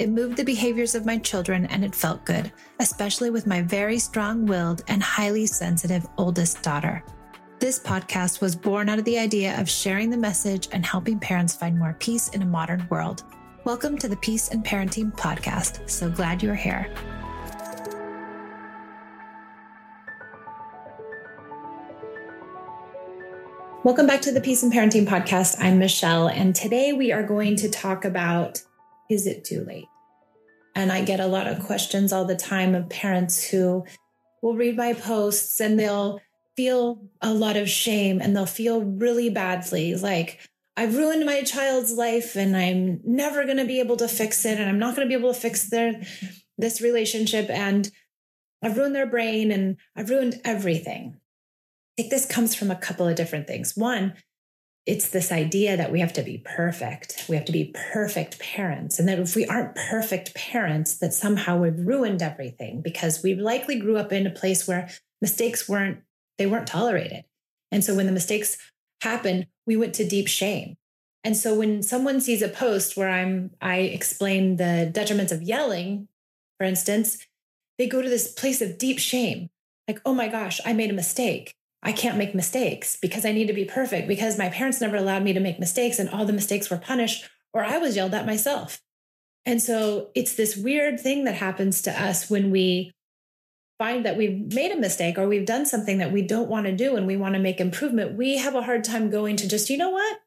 It moved the behaviors of my children, and it felt good, especially with my very strong-willed and highly sensitive oldest daughter. This podcast was born out of the idea of sharing the message and helping parents find more peace in a modern world. Welcome to the Peace and Parenting Podcast. So glad you're here. Welcome back to the Peace and Parenting Podcast. I'm Michelle, and today we are going to talk about, is it too late? And I get a lot of questions all the time of parents who will read my posts and they'll feel a lot of shame and they'll feel really badly. Like, I've ruined my child's life and I'm never going to be able to fix it. And I'm not going to be able to fix this relationship. And I've ruined their brain and I've ruined everything. I think this comes from a couple of different things. One, it's this idea that we have to be perfect. We have to be perfect parents. And that if we aren't perfect parents, that somehow we've ruined everything, because we likely grew up in a place where mistakes weren't tolerated. And so when the mistakes happened, we went to deep shame. And so when someone sees a post where I explain the detriments of yelling, for instance, they go to this place of deep shame. Like, oh my gosh, I made a mistake. I can't make mistakes because I need to be perfect, because my parents never allowed me to make mistakes and all the mistakes were punished, or I was yelled at myself. And so it's this weird thing that happens to us when we find that we've made a mistake or we've done something that we don't want to do and we want to make improvement. We have a hard time going to just, you know what?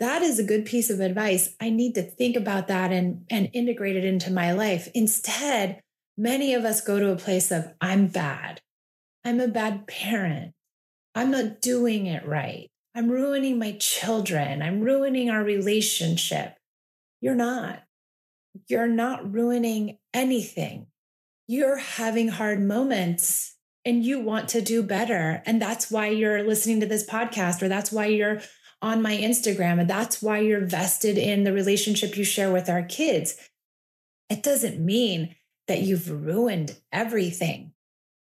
That is a good piece of advice. I need to think about that and integrate it into my life. Instead, many of us go to a place of, I'm bad. I'm a bad parent. I'm not doing it right. I'm ruining my children. I'm ruining our relationship. You're not. You're not ruining anything. You're having hard moments and you want to do better. And that's why you're listening to this podcast, or that's why you're on my Instagram, and that's why you're vested in the relationship you share with our kids. It doesn't mean that you've ruined everything,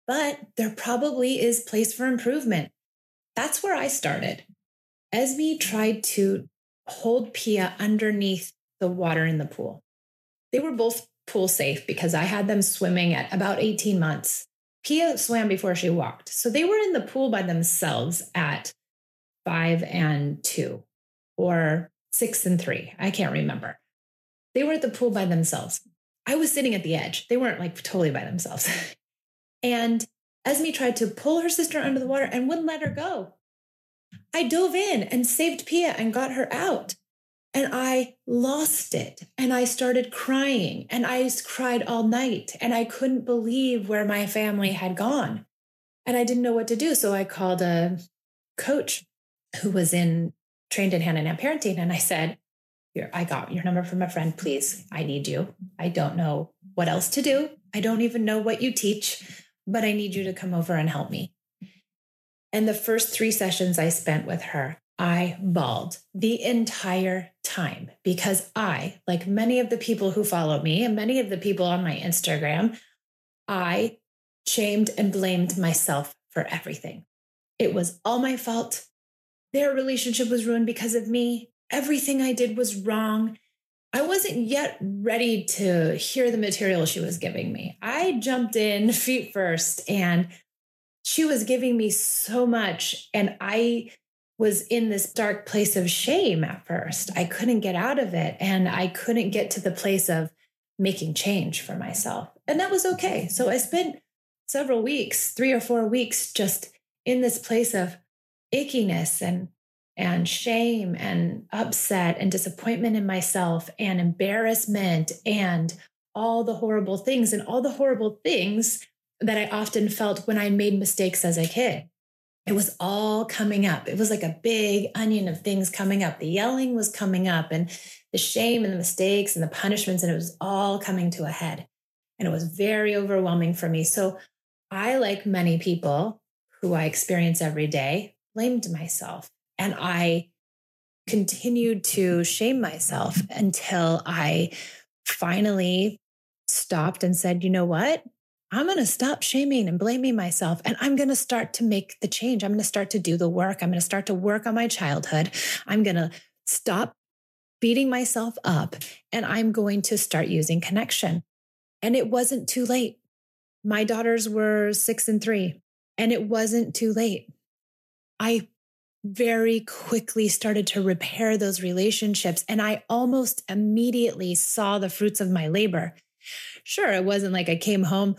but there probably is place for improvement. That's where I started. Esme tried to hold Pia underneath the water in the pool. They were both pool safe because I had them swimming at about 18 months. Pia swam before she walked. So they were in the pool by themselves at 5 and 2 or 6 and 3. I can't remember. They were at the pool by themselves. I was sitting at the edge. They weren't like totally by themselves. And Esme tried to pull her sister under the water and wouldn't let her go. I dove in and saved Pia and got her out. And I lost it. And I started crying. And I cried all night. And I couldn't believe where my family had gone. And I didn't know what to do. So I called a coach who was trained in hand and hand parenting. And I said, "Here, I got your number from a friend. Please, I need you. I don't know what else to do. I don't even know what you teach, but I need you to come over and help me." And the first 3 sessions I spent with her, I bawled the entire time, because I, like many of the people who follow me and many of the people on my Instagram, I shamed and blamed myself for everything. It was all my fault. Their relationship was ruined because of me. Everything I did was wrong. I wasn't yet ready to hear the material she was giving me. I jumped in feet first, and she was giving me so much. And I was in this dark place of shame at first. I couldn't get out of it. And I couldn't get to the place of making change for myself. And that was okay. So I spent several weeks, 3 or 4 weeks, just in this place of ickiness and shame and upset and disappointment in myself and embarrassment and all the horrible things that I often felt when I made mistakes as a kid. It was all coming up. It was like a big onion of things coming up. The yelling was coming up, and the shame and the mistakes and the punishments, and it was all coming to a head. And it was very overwhelming for me. So I, like many people who I experience every day, blamed myself. And I continued to shame myself until I finally stopped and said, you know what? I'm going to stop shaming and blaming myself. And I'm going to start to make the change. I'm going to start to do the work. I'm going to start to work on my childhood. I'm going to stop beating myself up, and I'm going to start using connection. And it wasn't too late. My daughters were 6 and 3, and it wasn't too late. I very quickly started to repair those relationships, and I almost immediately saw the fruits of my labor. Sure, it wasn't like I came home,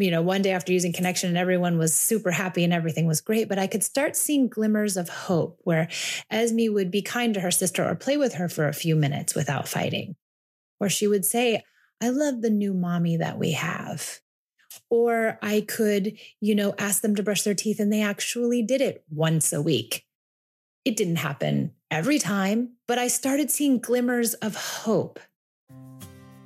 one day after using connection and everyone was super happy and everything was great, but I could start seeing glimmers of hope where Esme would be kind to her sister or play with her for a few minutes without fighting. Or she would say, I love the new mommy that we have. Or I could, ask them to brush their teeth, and they actually did it once a week. It didn't happen every time, but I started seeing glimmers of hope.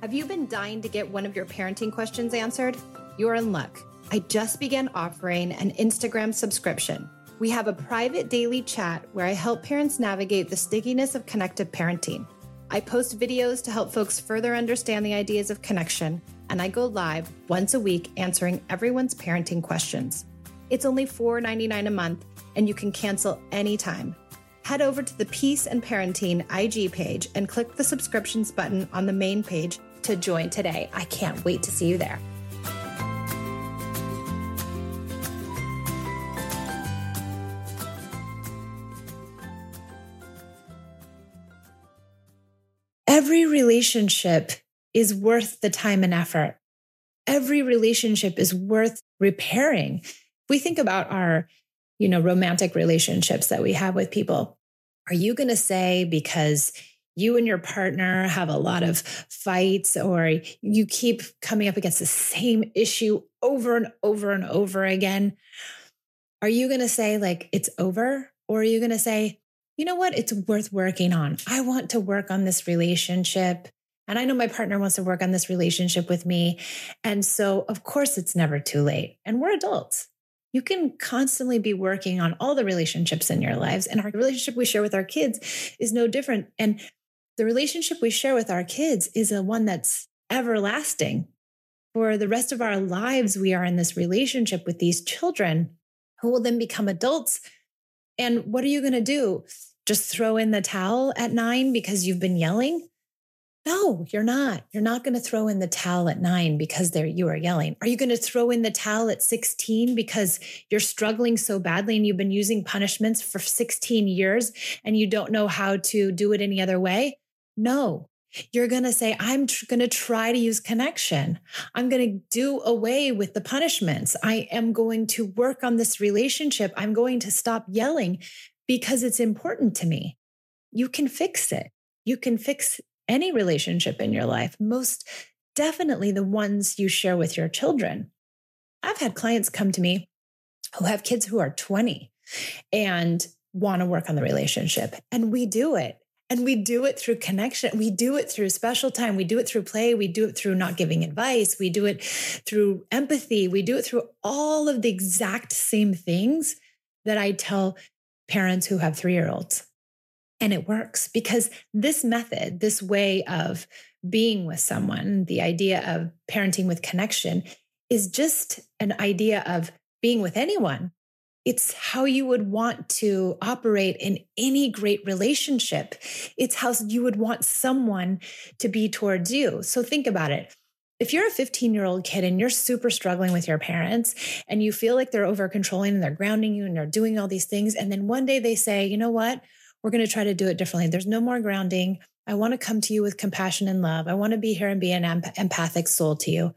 Have you been dying to get one of your parenting questions answered? You're in luck. I just began offering an Instagram subscription. We have a private daily chat where I help parents navigate the stickiness of connected parenting. I post videos to help folks further understand the ideas of connection, and I go live once a week answering everyone's parenting questions. It's only $4.99 a month, and you can cancel anytime. Head over to the Peace and Parenting IG page and click the subscriptions button on the main page to join today. I can't wait to see you there. Every relationship is worth the time and effort. Every relationship is worth repairing. If we think about our, romantic relationships that we have with people, are you going to say because you and your partner have a lot of fights, or you keep coming up against the same issue over and over and over again, are you going to say like it's over? Or are you going to say, you know what? It's worth working on. I want to work on this relationship. And I know my partner wants to work on this relationship with me. And so, of course, it's never too late. And we're adults. You can constantly be working on all the relationships in your lives. And our relationship we share with our kids is no different. And the relationship we share with our kids is a one that's everlasting. For the rest of our lives, we are in this relationship with these children who will then become adults. And what are you going to do? Just throw in the towel at 9 because you've been yelling? No, you're not. You're not going to throw in the towel at 9 because you are yelling. Are you going to throw in the towel at 16 because you're struggling so badly and you've been using punishments for 16 years and you don't know how to do it any other way? No, you're going to say, I'm going to try to use connection. I'm going to do away with the punishments. I am going to work on this relationship. I'm going to stop yelling because it's important to me. You can fix it. You can fix any relationship in your life, most definitely the ones you share with your children. I've had clients come to me who have kids who are 20 and want to work on the relationship. And we do it. And we do it through connection. We do it through special time. We do it through play. We do it through not giving advice. We do it through empathy. We do it through all of the exact same things that I tell parents who have 3-year-olds. And it works because this method, this way of being with someone, the idea of parenting with connection, is just an idea of being with anyone. It's how you would want to operate in any great relationship. It's how you would want someone to be towards you. So think about it. If you're a 15-year-old kid and you're super struggling with your parents and you feel like they're over controlling and they're grounding you and they're doing all these things, and then one day they say, you know what? We're going to try to do it differently. There's no more grounding. I want to come to you with compassion and love. I want to be here and be an empathic soul to you.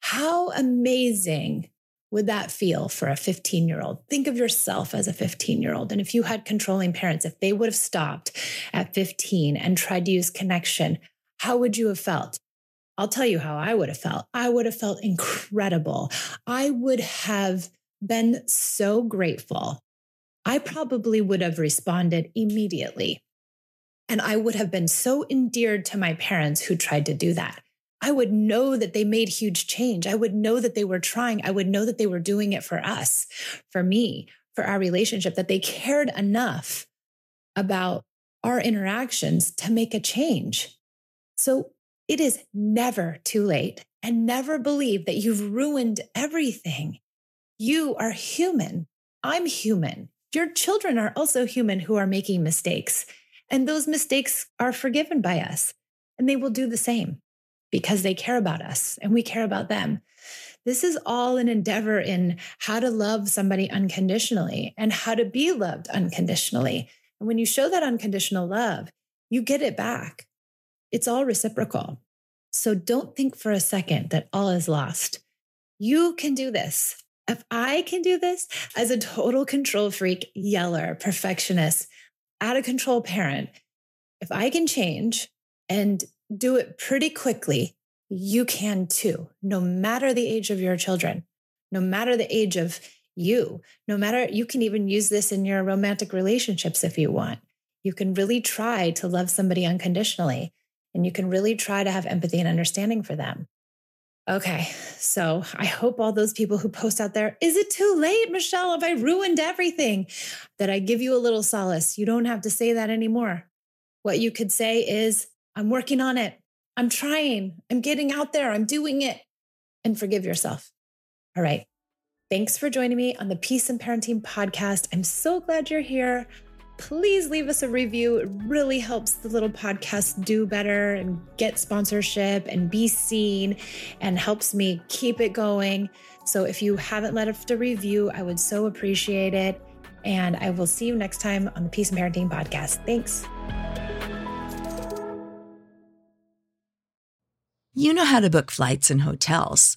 How amazing would that feel for a 15-year-old? Think of yourself as a 15-year-old. And if you had controlling parents, if they would have stopped at 15 and tried to use connection, how would you have felt? I'll tell you how I would have felt. I would have felt incredible. I would have been so grateful. I probably would have responded immediately. And I would have been so endeared to my parents who tried to do that. I would know that they made huge change. I would know that they were trying. I would know that they were doing it for us, for me, for our relationship, that they cared enough about our interactions to make a change. So it is never too late, and never believe that you've ruined everything. You are human. I'm human. Your children are also human who are making mistakes, and those mistakes are forgiven by us, and they will do the same, because they care about us and we care about them. This is all an endeavor in how to love somebody unconditionally and how to be loved unconditionally. And when you show that unconditional love, you get it back. It's all reciprocal. So don't think for a second that all is lost. You can do this. If I can do this as a total control freak, yeller, perfectionist, out of control parent, if I can change and do it pretty quickly, you can too, no matter the age of your children, no matter the age of you, no matter, you can even use this in your romantic relationships if you want. You can really try to love somebody unconditionally, and you can really try to have empathy and understanding for them. Okay, so I hope all those people who post out there, is it too late, Michelle, if I ruined everything? That I give you a little solace. You don't have to say that anymore. What you could say is, I'm working on it. I'm trying. I'm getting out there. I'm doing it. And forgive yourself. All right. Thanks for joining me on the Peace and Parenting podcast. I'm so glad you're here. Please leave us a review. It really helps the little podcast do better and get sponsorship and be seen, and helps me keep it going. So if you haven't left a review, I would so appreciate it. And I will see you next time on the Peace and Parenting podcast. Thanks. You know how to book flights and hotels.